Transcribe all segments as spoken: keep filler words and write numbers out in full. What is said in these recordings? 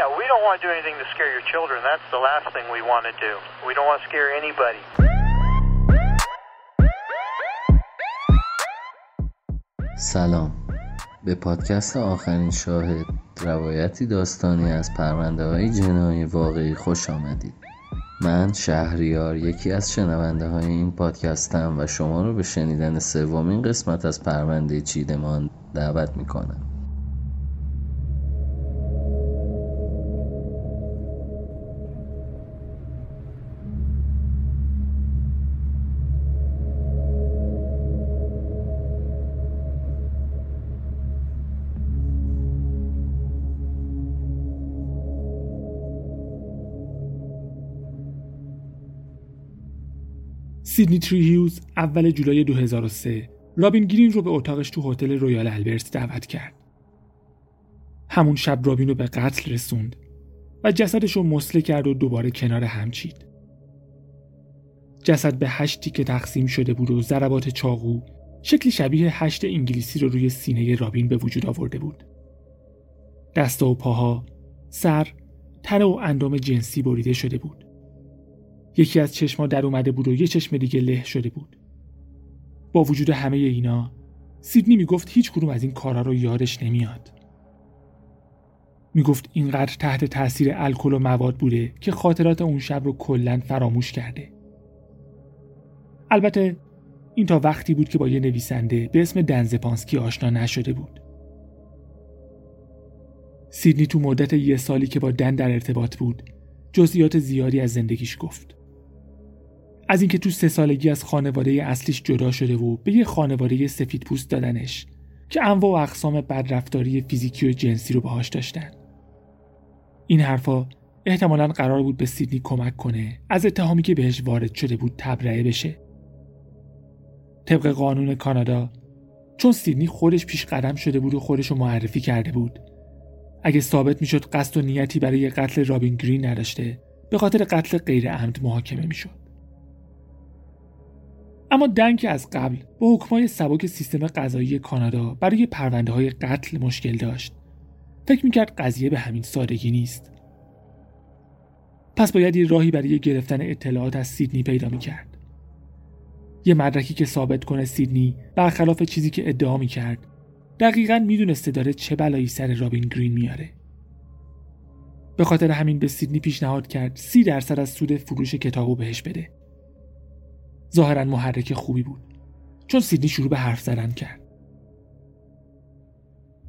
Yeah, we don't want to do anything to scare your children. That's the last thing we want to do. We don't want to scare anybody. سلام. به پادکست آخرین شاهد، روایتی داستانی از پرونده‌های جنایی واقعی خوش آمدید. من شهریار، یکی از شنونده های این پادکستم و شما رو به شنیدن سومین قسمت از پرونده چیدمان دعوت میکنم. سیدنی تیرهیوز اول جولای دو هزار و سه رابین گرین رو به اتاقش تو هتل رویال البرت دعوت کرد. همون شب رابین رو به قتل رسوند و جسدش رو مسله کرد و دوباره کنار هم چید. جسد به هشت تیکه تقسیم شده بود و ضربات چاقو شکلی شبیه هشت انگلیسی رو روی سینه رابین به وجود آورده بود. دست و پاها، سر، تن و اندام جنسی بریده شده بود. یکی از چشما در اومده بود و یه چشم دیگه له شده بود. با وجود همه اینا، سیدنی میگفت هیچ کدوم از این کارا رو یادش نمیاد. میگفت اینقدر تحت تاثیر الکل و مواد بوده که خاطرات اون شب رو کلاً فراموش کرده. البته این تا وقتی بود که با یه نویسنده به اسم دن زپانسکی آشنا نشده بود. سیدنی تو مدت یه سالی که با دن در ارتباط بود، جزئیات زیادی از زندگیش گفت. از اینکه تو سه سالگی از خانواده اصلیش جدا شده و به یه خانواده سفیدپوست دادنش که انواع و اقسام بدرفتاری فیزیکی و جنسی رو باهاش داشتن. این حرفا احتمالاً قرار بود به سیدنی کمک کنه از اتهامی که بهش وارد شده بود تبرئه بشه. طبق قانون کانادا، چون سیدنی خودش پیش قدم شده بود و خودش رو معرفی کرده بود، اگه ثابت میشد قصد و نیتی برای قتل رابین گرین نداشته، به خاطر قتل غیر عمد محاکمه میشد. اما دن که از قبل با حکمای سبک سیستم قضایی کانادا برای پرونده های قتل مشکل داشت، فکر میکرد قضیه به همین سادگی نیست. پس باید یه راهی برای گرفتن اطلاعات از سیدنی پیدا میکرد. یه مدرکی که ثابت کنه سیدنی برخلاف چیزی که ادعا میکرد دقیقاً میدونسته داره چه بلایی سر رابین گرین میاره. به خاطر همین به سیدنی پیشنهاد کرد سی درصد از سود فروش کتابو بهش بده. ظاهراً محرک خوبی بود، چون سیدنی شروع به حرف زدن کرد.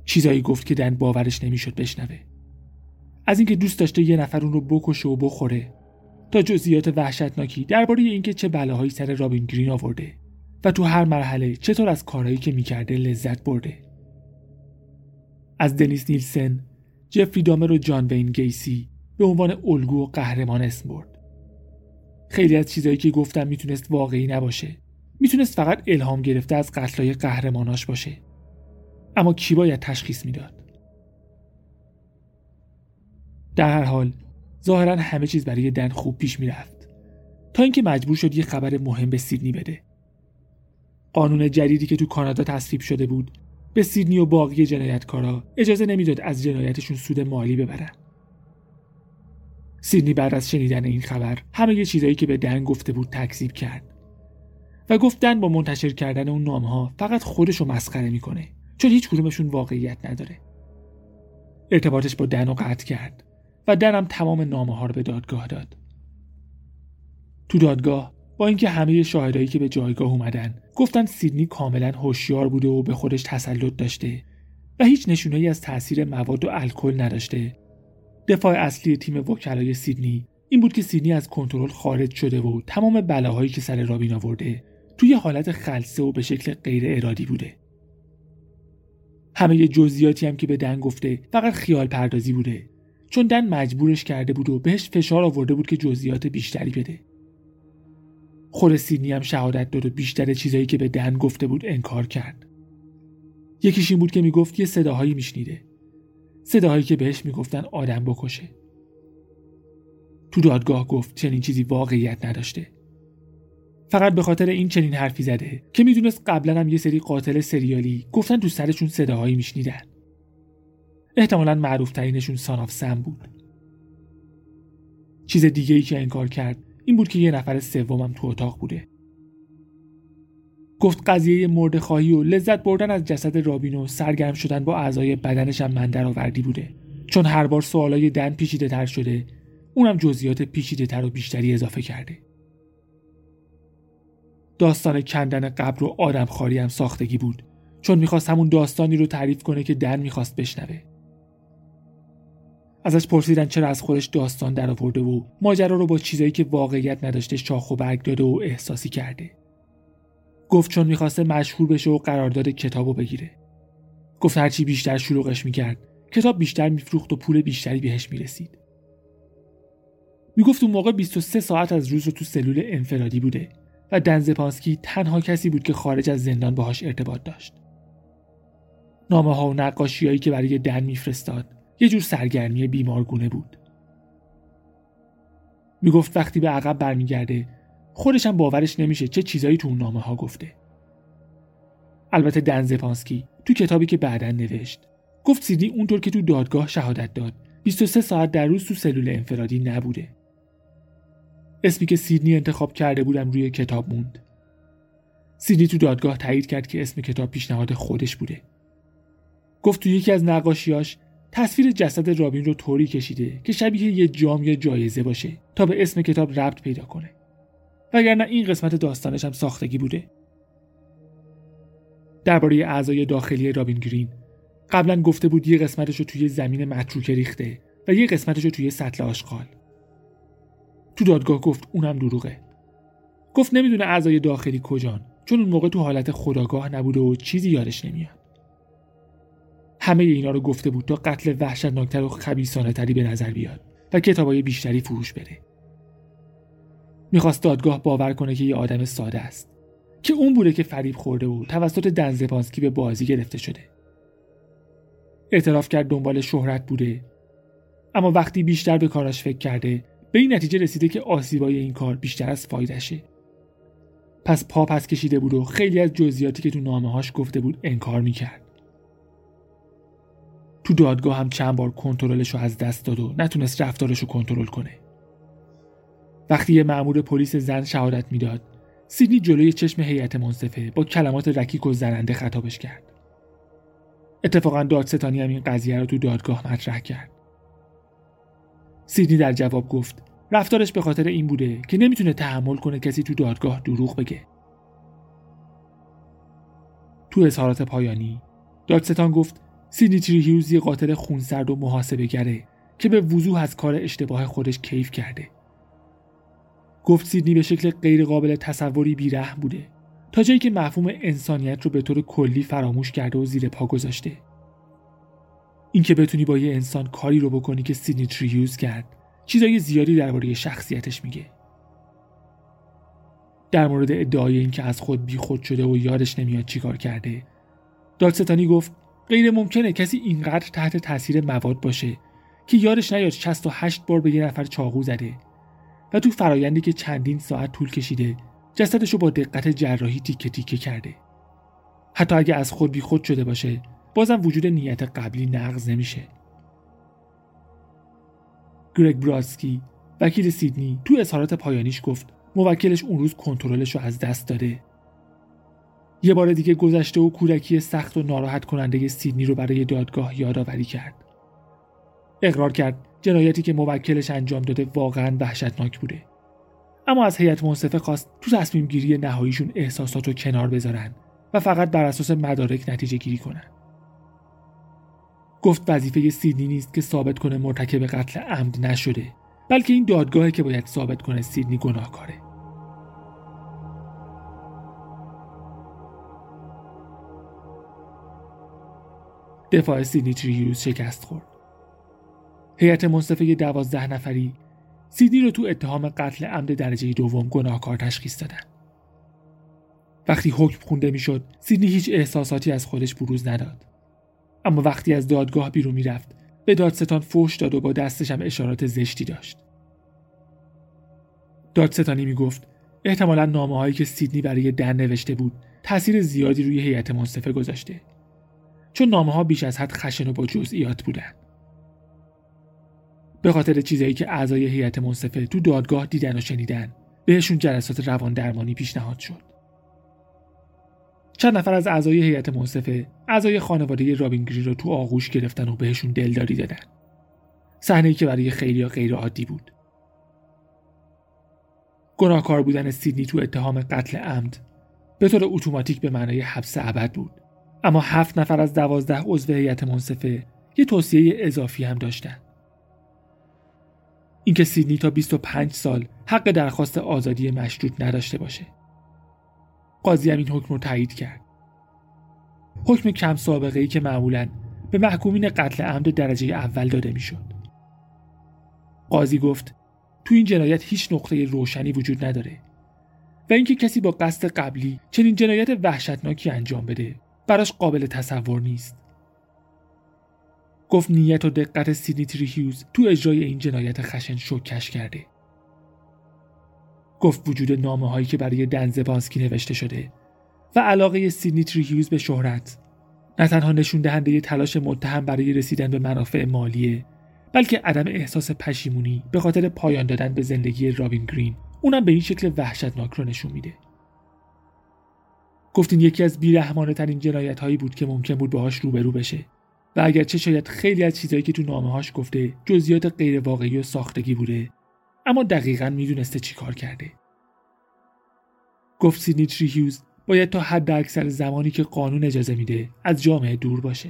چیزایی گفت که دن باورش نمیشد بشنوه. از اینکه دوست داشته یه نفر اون رو بکشه و بخوره، تا جزئیات وحشتناکی درباره اینکه چه بلاهایی سر رابین گرین آورده و تو هر مرحله چطور از کارهایی که میکرده لذت برده. از دنیس نیلسن، جفری دامر و جان وین گیسی به عنوان الگو و قهرمان اسم برد. خیلی از چیزایی که گفتم میتونست واقعی نباشه. میتونست فقط الهام گرفته از قتلای قهرماناش باشه. اما کی باید تشخیص میداد؟ در هر حال، ظاهراً همه چیز برای دن خوب پیش میرفت، تا اینکه مجبور شد یه خبر مهم به سیدنی بده. قانون جدیدی که تو کانادا تصویب شده بود، به سیدنی و باقی جنایتکارا اجازه نمیداد از جنایتشون سود مالی ببرن. سیدنی بعد از شنیدن این خبر همه ی چیزایی که به دن گفته بود تکذیب کرد و گفتن با منتشر کردن اون نامها فقط خودشو مسخره میکنه، چون هیچ کدومشون واقعیت نداره. ارتباطش با دن رو قطع کرد و دن هم تمام نامه‌ها رو به دادگاه داد. تو دادگاه با اینکه همه شاهدایی که به جایگاه اومدن گفتن سیدنی کاملا هوشیار بوده و به خودش تسلط داشته و هیچ نشونه‌ای از تاثیر مواد و الکل نداشته، دفاع اصلی تیم وکلای سیدنی این بود که سیدنی از کنترل خارج شده و تمام بلاهایی که سر رابین آورده توی حالت خلسه و به شکل غیر ارادی بوده. همه جزئیاتی هم که به دن گفته فقط خیال پردازی بوده، چون دن مجبورش کرده بود و بهش فشار آورده بود که جزئیات بیشتری بده. خود سیدنی هم شهادت داد و بیشتر چیزایی که به دن گفته بود انکار کرد. یکیش این بود که میگفت یه صداهایی میشنیده. صداهایی که بهش میگفتن آدم بکشه. تو دادگاه گفت چنین چیزی واقعیت نداشته. فقط به خاطر این چنین حرفی زده که میدونست قبلا هم یه سری قاتل سریالی گفتن تو سرشون صداهایی میشنیدن. احتمالاً معروف ترینشون سان آف سم بود. چیز دیگه‌ای که انکار کرد این بود که یه نفر سومم تو اتاق بوده. گفت قضیه مرده خواهی و لذت بردن از جسد رابین و سرگرم شدن با اعضای بدنش هم من درآوردی بوده، چون هر بار سوالای دن پیچیده تر شده، اونم جزئیات پیچیده تر و بیشتری اضافه کرده. داستان کندن قبر و آدمخواری هم ساختگی بود، چون میخواست همون داستانی رو تعریف کنه که دن میخواست بشنوه. ازش پرسیدن چرا از خودش داستان درآورده و ماجرا رو با چیزایی که واقعیت نداشته شاخ و برگ داده و احساسی کرده. گفت چون میخواسته مشهور بشه و قرارداد کتابو بگیره. گفت هرچی بیشتر شلوغش میکرد، کتاب بیشتر میفروخت و پول بیشتری بهش میرسید. میگفت اون موقع بیست و سه ساعت از روز رو تو سلول انفرادی بوده و دن زپانسکی تنها کسی بود که خارج از زندان باهاش ارتباط داشت. نامه ها و نقاشیایی که برای دن میفرستاد یه جور سرگرمی بیمارگونه بود. میگفت وقتی به عقب برمیگرده خودش هم باورش نمیشه چه چیزایی تو اون نامه ها گفته. البته دن زپانسکی تو کتابی که بعداً نوشت گفت سیدنی اونطور که تو دادگاه شهادت داد بیست و سه ساعت در روز تو سلول انفرادی نبوده. اسمی که سیدنی انتخاب کرده بودم روی کتاب موند. سیدنی تو دادگاه تایید کرد که اسم کتاب پیشنهاد خودش بوده. گفت تو یکی از نقاشیاش تصویر جسد رابین رو طوری کشیده که شبیه یه جام یا جایزه باشه تا به اسم کتاب ربط پیدا کنه، وگرنه این قسمت داستانش هم ساختگی بوده. درباره اعضای داخلی رابین گرین قبلا گفته بود یه قسمتشو توی زمین متروکه ریخته و یه قسمتشو توی سطل آشغال. تو دادگاه گفت اونم دروغه. گفت نمیدونه اعضای داخلی کجان، چون اون موقع تو حالت خودآگاه نبوده و چیزی یادش نمیاد. همه اینا رو گفته بود تا قتل وحشتناکتر و خبیثانه‌تری به نظر بیاد و کتابای بیشتری فروش بره. میخواست دادگاه باور کنه که یه آدم ساده است، که اون بوده که فریب خورده و توسط دن زپانسکی به بازی گرفته شده. اعتراف کرد دنبال شهرت بوده، اما وقتی بیشتر به کارش فکر کرده به این نتیجه رسیده که آسیبای این کار بیشتر از فایدهشه. پس پا پس کشیده بود و خیلی از جزئیاتی که تو نامه‌هاش گفته بود انکار میکرد. تو دادگاه هم چند بار کنترلش رو از دست داد و نتونست رفتارش رو کنترل کنه. وقتی یه مأمور پلیس زن شهادت میداد، سیدنی جلوی چشم هیئت منصفه با کلمات رکیک و زننده خطابش کرد. اتفاقاً دادستانی هم این قضیه رو تو دادگاه مطرح کرد. سیدنی در جواب گفت رفتارش به خاطر این بوده که نمیتونه تحمل کنه کسی تو دادگاه دروغ بگه. تو اظهارات پایانی دادستان گفت سیدنی تیرهیوز یه قاتل خونسرد و محاسبه‌گره که به وضوح از کار اشتباه خودش کیف کرده. گفت سیدنی به شکل غیر قابل تصوری بی‌رحم بوده، تا جایی که مفهوم انسانیت رو به طور کلی فراموش کرده و زیر پا گذاشته. این که بتونی با یه انسان کاری رو بکنی که سیدنی تیرهیوز کرد، چیزای زیادی درباره شخصیتش میگه. در مورد ادعای این که از خود بیخود شده و یادش نمیاد چیکار کرده، دادستانی گفت غیر ممکنه کسی اینقدر تحت تاثیر مواد باشه که یادش نیاد شصت و هشت بار به یه نفر چاقو زده و تو فرایندی که چندین ساعت طول کشیده جسدشو با دقت جراحی تیکه تیکه کرده. حتی اگه از خود بی خود شده باشه، بازم وجود نیت قبلی نقض نمیشه. گرگ براسکی، وکیل سیدنی، تو اظهارات پایانیش گفت موکلش اون روز کنترلش رو از دست داده. یه بار دیگه گذشته و کودکی سخت و ناراحت کننده سیدنی رو برای دادگاه یادآوری کرد. اقرار کرد جنایتی که موکلش انجام داده واقعاً وحشتناک بوده، اما از هیئت منصفه خواست تو تصمیم گیری نهاییشون احساسات رو کنار بذارن و فقط بر اساس مدارک نتیجه گیری کنن. گفت وظیفه سیدنی نیست که ثابت کنه مرتکب قتل عمد نشده، بلکه این دادگاهه که باید ثابت کنه سیدنی گناهکاره. دفاع سیدنی تیرهیوز شکست خورد. هیئت منصفه دوازده نفری سیدنی رو تو اتهام قتل عمد درجه دوم گناهکار تشخیص دادن. وقتی حکم خونده میشد، سیدنی هیچ احساساتی از خودش بروز نداد. اما وقتی از دادگاه بیرون میرفت، به دادستان فحش داد و با دستش هم اشارات زشتی داشت. دادستانی میگفت احتمالاً نامه‌هایی که سیدنی برای دن نوشته بود، تأثیر زیادی روی هیئت منصفه گذاشته، چون نامه‌ها بیش از حد خشن و با جزئیات بودند. به خاطر چیزایی که اعضای هیئت منصفه تو دادگاه دیدن و شنیدن، بهشون جلسات روان درمانی پیشنهاد شد. چند نفر از اعضای هیئت منصفه، اعضای خانواده رابین گرین رو تو آغوش گرفتن و بهشون دلداری دادن. صحنه‌ای که برای خیلی‌ها غیر عادی بود. گناهکار بودن سیدنی تو اتهام قتل عمد به طور اتوماتیک به معنای حبس ابد بود، اما هفت نفر از دوازده عضو هیئت منصفه یه توصیه اضافی هم داشتن. اینکه سیدنی تا بیست و پنج سال حق درخواست آزادی مشروط نداشته باشه. قاضی هم این حکم رو تایید کرد. حکم کم سابقه‌ای که معمولاً به محکومین قتل عمد درجه اول داده میشد. قاضی گفت تو این جنایت هیچ نقطه روشنی وجود نداره و اینکه کسی با قصد قبلی چنین جنایت وحشتناکی انجام بده براش قابل تصور نیست. گفت نیت و دقت سیدنی تیرهیوز تو اجرای این جنایت خشن شوکش کرده. گفت وجود نامه‌هایی که برای دن زپانسکی نوشته شده و علاقه سیدنی تیرهیوز به شهرت نه تنها نشون دهنده تلاش متهم برای رسیدن به منافع مالیه، بلکه عدم احساس پشیمونی به خاطر پایان دادن به زندگی رابین گرین اونم به این شکل وحشتناک رو نشون میده. گفتین یکی از بی‌رحمانه ترین جنایت هایی بود که ممکن بود باهاش روبرو بشه و اگرچه شاید خیلی از چیزایی که تو نامه‌هاش گفته جزئیات غیر واقعی و ساختگی بوده، اما دقیقاً میدونسته چیکار کرده. گفت سیدنی تیرهیوز باید تا حد اکثر زمانی که قانون اجازه میده از جامعه دور باشه.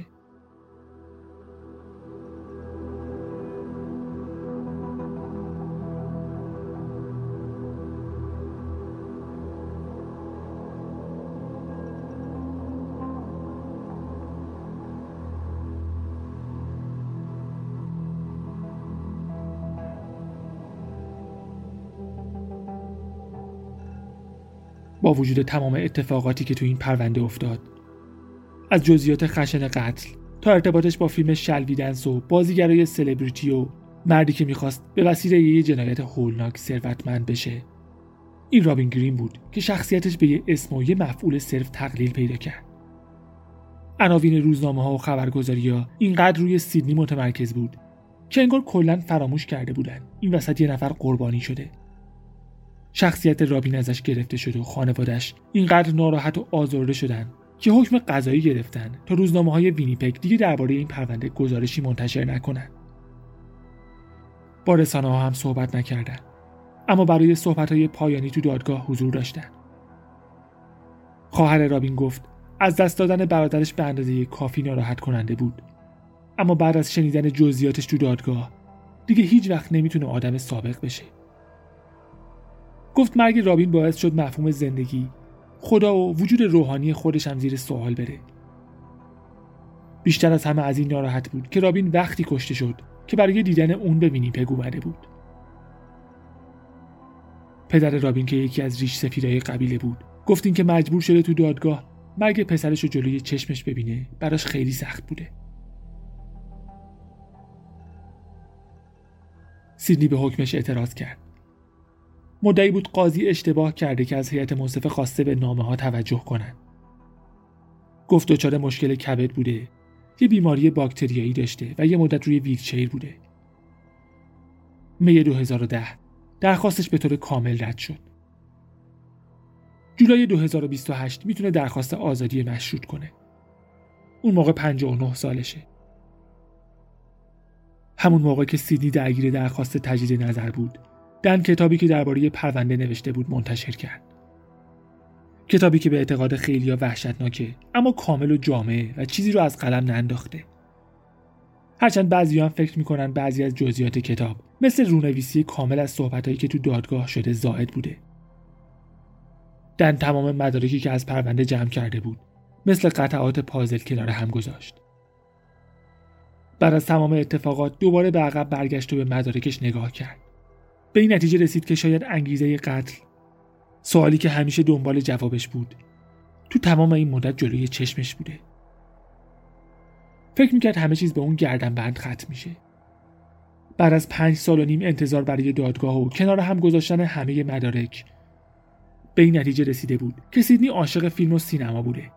با وجود تمام اتفاقاتی که تو این پرونده افتاد، از جزئیات خشن قتل تا ارتباطش با فیلم شلویدنسو، بازیگرای سلبریتی و مردی که میخواست به وسیله یه جنایت هولناک ثروتمند بشه، این رابین گرین بود که شخصیتش به یه اسم و یه مفعول صرف تقلیل پیدا کرد. عناوین روزنامه‌ها و خبرگزاری‌ها اینقدر روی سیدنی متمرکز بود که انگار کلاً فراموش کرده بودن این وسط یه نفر قربانی شده. شخصیت رابین ازش گرفته شد و خانواده‌اش اینقدر ناراحت و آزرده شدن که حکم قضایی گرفتن تا روزنامه‌های وینیپگ دیگه درباره این پرونده گزارشی منتشر نکنن. با رسانه‌ها هم صحبت نکردن، اما برای صحبت‌های پایانی تو دادگاه حضور داشتن. خواهر رابین گفت از دست دادن برادرش به اندازه کافی ناراحت کننده بود، اما بعد از شنیدن جزئیاتش تو دادگاه دیگه هیچ وقت نمیتونه آدم سابق بشه. گفت مرگ رابین باعث شد مفهوم زندگی، خدا و وجود روحانی خودش هم زیر سوال بره. بیشتر از همه از این ناراحت بود که رابین وقتی کشته شد که برای دیدن اون به وینیپگ اومده بود. پدر رابین که یکی از ریش سفیدای قبیله بود، گفتین که مجبور شده تو دادگاه مرگ پسرش رو جلوی چشمش ببینه براش خیلی سخت بوده. سیدنی به حکمش اعتراض کرد. مدعی بود قاضی اشتباه کرده که از هیئت منصفه خواسته به نامه‌ها توجه کنن. گفت دچار مشکل کبد بوده، یه بیماری باکتریایی داشته و یه مدت روی ویلچیر بوده. می دو هزار و ده درخواستش به طور کامل رد شد. جولای دو هزار و بیست و هشت میتونه درخواست آزادی مشروط کنه. اون موقع پنجاه و نه سالشه. همون موقع که سیدنی درگیر درخواست تجدید نظر بود، دن کتابی که درباره پرونده نوشته بود منتشر کرد. کتابی که به اعتقاد خیلی‌ها وحشتناکه، اما کامل و جامع و چیزی رو از قلم ننداخته. هرچند بعضی‌ها هم فکر می‌کنن بعضی از جزئیات کتاب مثل رونویسی کامل از صحبتایی که تو دادگاه شده زائد بوده. دن تمام مدارکی که از پرونده جمع کرده بود، مثل قطعات پازل کنار هم گذاشت. بعد از تمام اتفاقات دوباره به عقب برگشت و به مدارکش نگاه کرد. به این نتیجه رسید که شاید انگیزه قتل، سوالی که همیشه دنبال جوابش بود، تو تمام این مدت جلوی چشمش بوده. فکر میکرد همه چیز به اون گردنبند ختم میشه. بعد از پنج سال و نیم انتظار برای دادگاه و کنار هم گذاشتن همه مدارک، به این نتیجه رسیده بود که سیدنی عاشق فیلم و سینما بوده،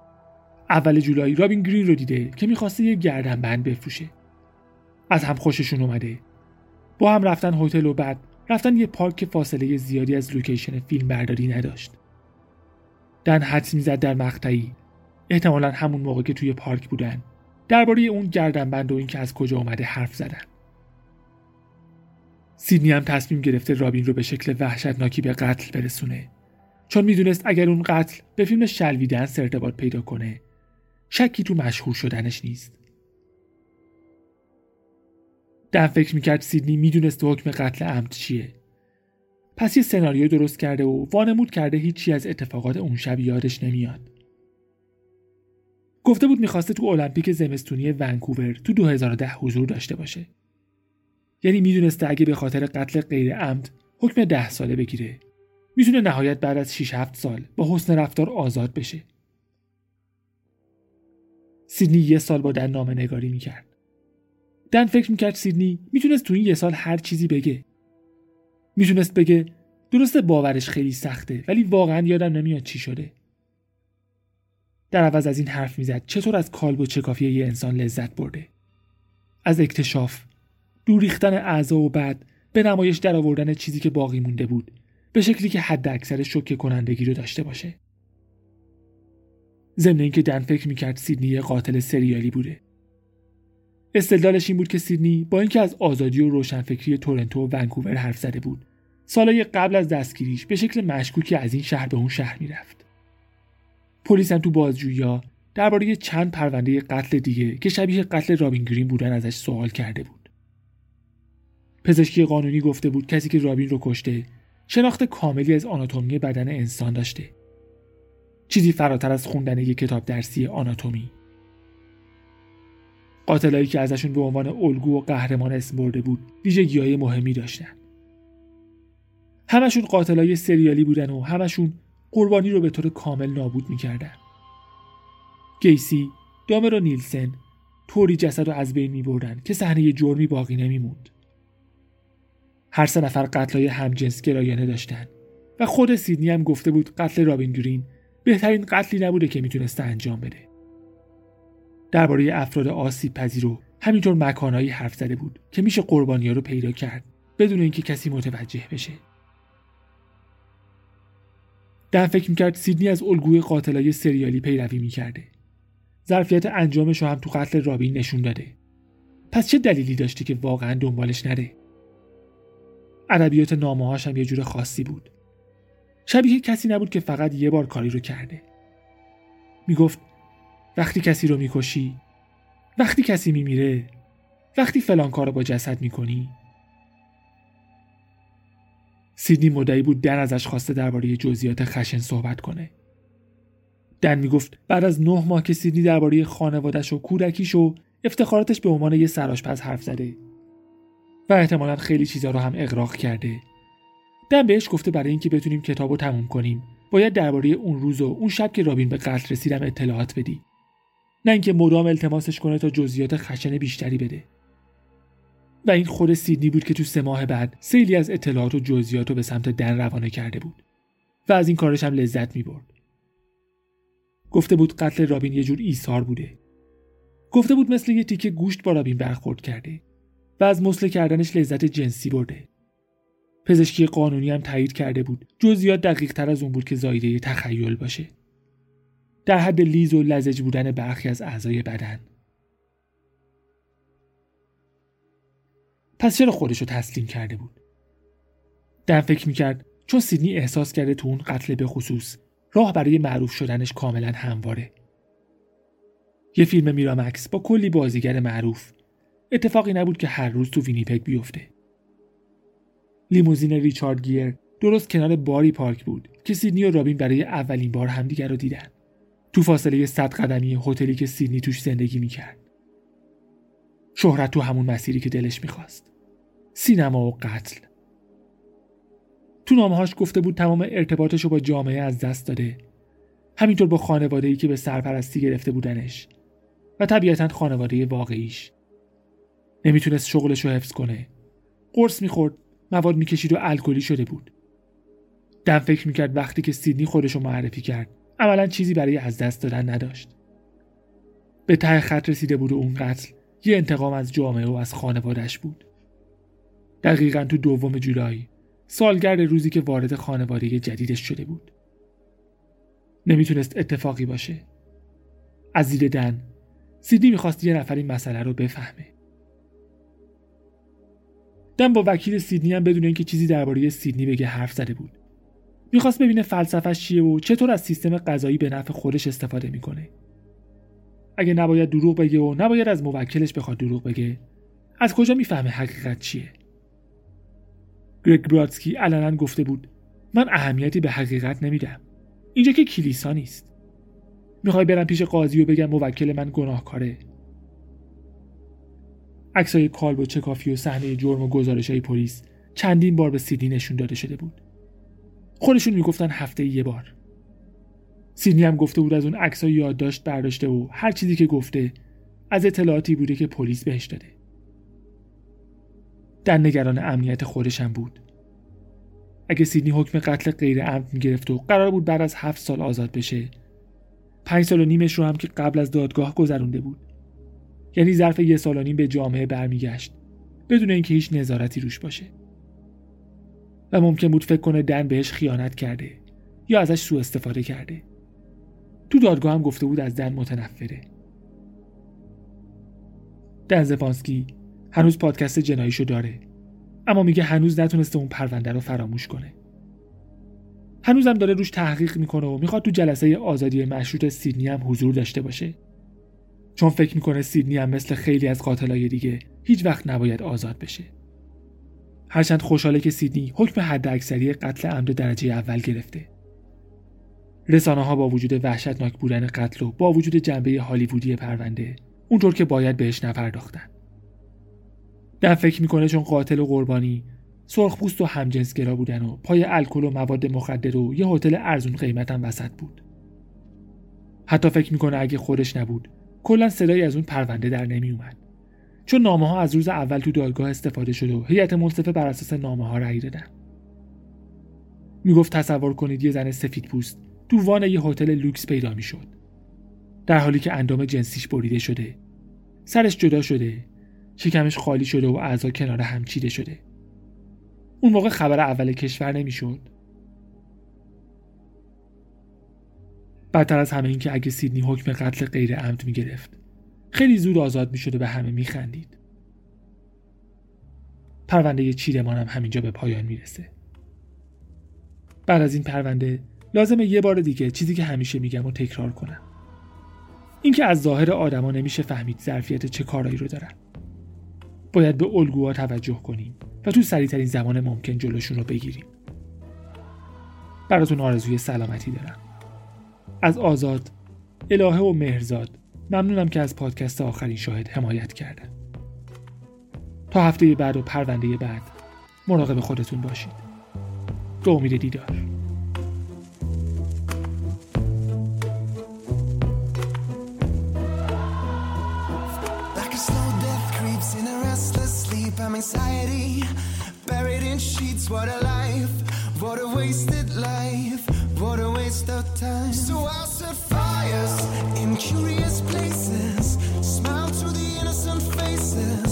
اول جولای رابین گرین رو دیده که می‌خواسته یه گردنبند بفروشه. از هم خوششون اومده. با هم رفتن هتل و بعد رفتن یه پارک که فاصله زیادی از لوکیشن فیلم برداری نداشت. دن حدس می‌زد در مقطعی، احتمالاً همون موقع که توی پارک بودن، درباره اون گردنبند و این که از کجا اومده حرف زدن. سیدنی هم تصمیم گرفته رابین رو به شکل وحشتناکی به قتل برسونه، چون میدونست اگر اون قتل به فیلم شلویدنس ارتباط پیدا کنه، شکی تو مشهور شدنش نیست. دن فکر میکرد سیدنی میدونست حکم قتل عمد چیه، پس یه سناریو درست کرده و وانمود کرده هیچی از اتفاقات اون شب یادش نمیاد. گفته بود میخواسته تو المپیک زمستونی ونکوور تو دو هزار و ده حضور داشته باشه. یعنی میدونسته اگه به خاطر قتل غیر عمد حکم ده ساله بگیره، میتونه نهایت بعد از شش هفت سال با حسن رفتار آزاد بشه. سیدنی یه سال با دن نامه نگاری میکرد. دن فکر میکرد سیدنی میتونست تو این یه سال هر چیزی بگه. میتونست بگه درسته باورش خیلی سخته، ولی واقعا یادم نمیاد چی شده. در عوض از این حرف میزد چطور از کالب و چکافی یه انسان لذت برده، از اکتشاف، دور ریختن اعضا و بعد به نمایش در آوردن چیزی که باقی مونده بود به شکلی که حد اکثر شوکه کنندگی رو داشته باشه. ضمن اینکه دن فکر میکرد سیدنی یه قاتل سریالی بوده. استدلالش این بود که سیدنی با اینکه از آزادی و روشنفکری تورنتو و ونکوور حرف زده بود، سالهای قبل از دستگیریش به شکل مشکوکی از این شهر به اون شهر میرفت. پلیس هم تو بازجویی‌ها درباره چند پرونده قتل دیگه که شبیه قتل رابین گرین بودن ازش سوال کرده بود. پزشکی قانونی گفته بود کسی که رابین رو کشته شناخت کاملی از آناتومی بدن انسان داشته، چیزی فراتر از خوندن یک کتاب درسی آناتومی. قاتلایی که ازشون به عنوان الگو و قهرمان اسم برده بود ویژگی‌های مهمی داشتن. همشون قاتلای سریالی بودن و همشون قربانی رو به طور کامل نابود می‌کردن. گیسی، دامر و نیلسن طوری جسد رو از بین می‌بردن که صحنه جرمی باقی نمی‌موند. هر سه نفر قتلای همجنسگرایانه داشتن و خود سیدنی هم گفته بود قتل رابین گرین بهترین قتلی نبوده که میتونسته انجام بده. درباره افراد آسیب پذیر و همینطور مکانهایی حرف زده بود که میشه قربانی‌ها رو پیدا کرد بدون اینکه کسی متوجه بشه. دن فکر میکرد سیدنی از الگوی قاتلای سریالی پیروی میکرده. ظرفیت انجامش رو هم تو قتل رابین نشون داده. پس چه دلیلی داشتی که واقعا دنبالش نره؟ عربیات نامه‌هاش هم یه جور خاصی بود. شبیه کسی نبود که فقط یه بار کاری رو کرده. میگفت وقتی کسی رو میکشی، وقتی کسی میمیره، وقتی فلان کار رو با جسد میکنی. سیدنی مدعی بود دن ازش خواسته درباره جزئیات خشن صحبت کنه. دن میگفت بعد از نه ماه که سیدنی درباره خانواده‌اش و کودکیش و افتخاراتش به عنوان یه سرآشپز حرف زده و احتمالاً خیلی چیزا رو هم اغراق کرده، دن بهش گفته برای اینکه بتونیم کتابو تموم کنیم باید درباره اون روز و اون شب که رابین به قتل رسیدم اطلاعات بدی، نه اینکه مدام التماسش کنه تا جزئیات خشن بیشتری بده. و این خود سیدنی بود که تو سه ماه بعد سیلی از اطلاعات و جزئیات رو به سمت دن روانه کرده بود و از این کارش هم لذت می‌برد. گفته بود قتل رابین یه جور ایثار بوده. گفته بود مثل یه تیکه گوشت با رابین برخورد کرده و از مسله کردنش لذت جنسی برده. پزشکی قانونی هم تایید کرده بود جزئیات دقیق‌تر از اون بود که زایده تخیل باشه، در حد لیز و لزج بودن برخی از اعضای بدن. پس چرا خودشو تسلیم کرده بود؟ دن فکر میکرد چون سیدنی احساس کرده تو اون قتل به خصوص راه برای معروف شدنش کاملا همواره. یه فیلم میراماکس با کلی بازیگر معروف، اتفاقی نبود که هر روز تو وینیپگ بیفته. لیموزین ریچارد گیر درست کنار باری پارک بود که سیدنی و رابین برای اولین بار همدیگر رو دیدن، تو فاصله صد قدمی هتلی که سیدنی توش زندگی میکرد. شهرت تو همون مسیری که دلش میخواست، سینما و قتل. تو نامه‌هاش گفته بود تمام ارتباطش رو با جامعه از دست داده، همینطور با خانواده‌ای که به سرپرستی گرفته بودنش و طبیعتاً خانواده واقعیش. نمیتونست شغلش رو حفظ کنه، قرص میخورد، مواد میکشید و الکلی شده بود. دن فکر میکرد وقتی که سیدنی خودش رو معرفی کرد عملاً چیزی برای از دست دادن نداشت به ته خط رسیده بود و اون قتل یه انتقام از جامعه و از خانواده‌اش بود. دقیقاً تو دوم جولای، سالگرد روزی که وارد خانواده جدیدش شده بود. نمیتونست اتفاقی باشه. از زیر دن، سیدنی میخواست یه نفر این مسئله رو بفهمه. دن با وکیل سیدنی هم بدون اینکه چیزی درباره سیدنی بگه حرف زده بود. میخواست ببینه فلسفه‌اش چیه و چطور از سیستم قضایی به نفع خودش استفاده میکنه. اگه نباید دروغ بگه و نباید از موکلش بخواد دروغ بگه، از کجا میفهمه حقیقت چیه؟ گرگ براسکی علنا گفته بود من اهمیتی به حقیقت نمیدم. اینجا که کلیسا نیست. میخوای برم پیش قاضی و بگم موکل من گناهکاره؟ عکسای کالب و چکافی و صحنه جرم و گزارش‌های پلیس چندین بار به سیدنی نشون داده شده بود. خودشون میگفتن هفته یه بار. سیدنی هم گفته بود از اون عکس‌ها یادداشت برداشته و هر چیزی که گفته از اطلاعاتی بوده که پلیس بهش داده. دن نگران امنیت خودش هم بود. اگه سیدنی حکم قتل غیر عمد می‌گرفت و قرار بود بعد از هفت سال آزاد بشه، پنج سال و نیمش رو هم که قبل از دادگاه گذرونده بود. یعنی ظرف یک سال و نیم به جامعه برمیگشت بدون اینکه هیچ نظارتی روش باشه. و ممکن بود فکر کنه دن بهش خیانت کرده یا ازش سوء استفاده کرده. تو دادگاه هم گفته بود از دن متنفره. دن زپانسکی هنوز پادکست جناییشو داره، اما میگه هنوز نتونسته اون پرونده رو فراموش کنه. هنوزم داره روش تحقیق میکنه و میخواد تو جلسه آزادی مشروط سیدنی هم حضور داشته باشه، چون فکر میکنه سیدنی هم مثل خیلی از قاتلای دیگه هیچ وقت نباید آزاد بشه. هرچند خوشحاله که سیدنی حکم حداکثری قتل عمد درجه اول گرفته. رسانه‌ها با وجود وحشتناک بودن قتل و با وجود جنبه هالیوودی پرونده اونطور که باید بهش نپرداختن. دن فکر میکنه چون قاتل و قربانی سرخپوست و همجنسگرا بودن و پای الکل و مواد مخدر و یه هتل ارزون قیمت هم وسط بود. حتی فکر میکنه اگه خودش نبود کلا صدایی از اون پرونده در نمی اومد، چون نامه‌ها از روز اول تو دادگاه استفاده شد و هیئت منصفه بر اساس نامه‌ها رأی دادن. میگفت تصور کنید یه زن سفیدپوست تو وان یه هتل لوکس پیدا میشد، در حالی که اندام جنسیش بریده شده، سرش جدا شده، شکمش خالی شده و اعضا کنار هم چیده شده. اون موقع خبر اول کشور نمیشد. بدتر از همه این که اگه سیدنی حکم قتل غیر عمد میگرفت، خیلی زود آزاد میشد و به همه میخندید. پرونده چیدمان هم همینجا به پایان میرسه. بعد از این پرونده لازمه یه بار دیگه چیزی که همیشه میگم و تکرار کنم. اینکه از ظاهر آدما نمیشه فهمید ظرفیت چه کارایی رو دارن. باید به الگوها توجه کنیم و تو سریع‌ترین زمان ممکن جلوشون رو بگیریم. براتون آرزوی سلامتی دارم. از آزاد، الهه و مهرزاد ممنونم که از پادکست آخرین شاهد حمایت کردن. تا هفته بعد و پرونده بعد مراقب خودتون باشید. به امید دیدار. I'm anxiety, buried in sheets, what a life, what a wasted life, what a waste of time. So I'll set fires in curious places, smile to the innocent faces,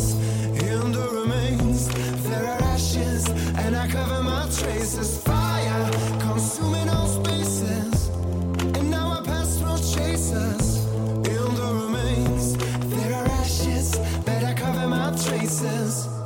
in the remains, there are ashes, and I cover my traces. Fire, consuming all spaces, and now I pass through chasers, in the remains, there are ashes, but I cover my traces.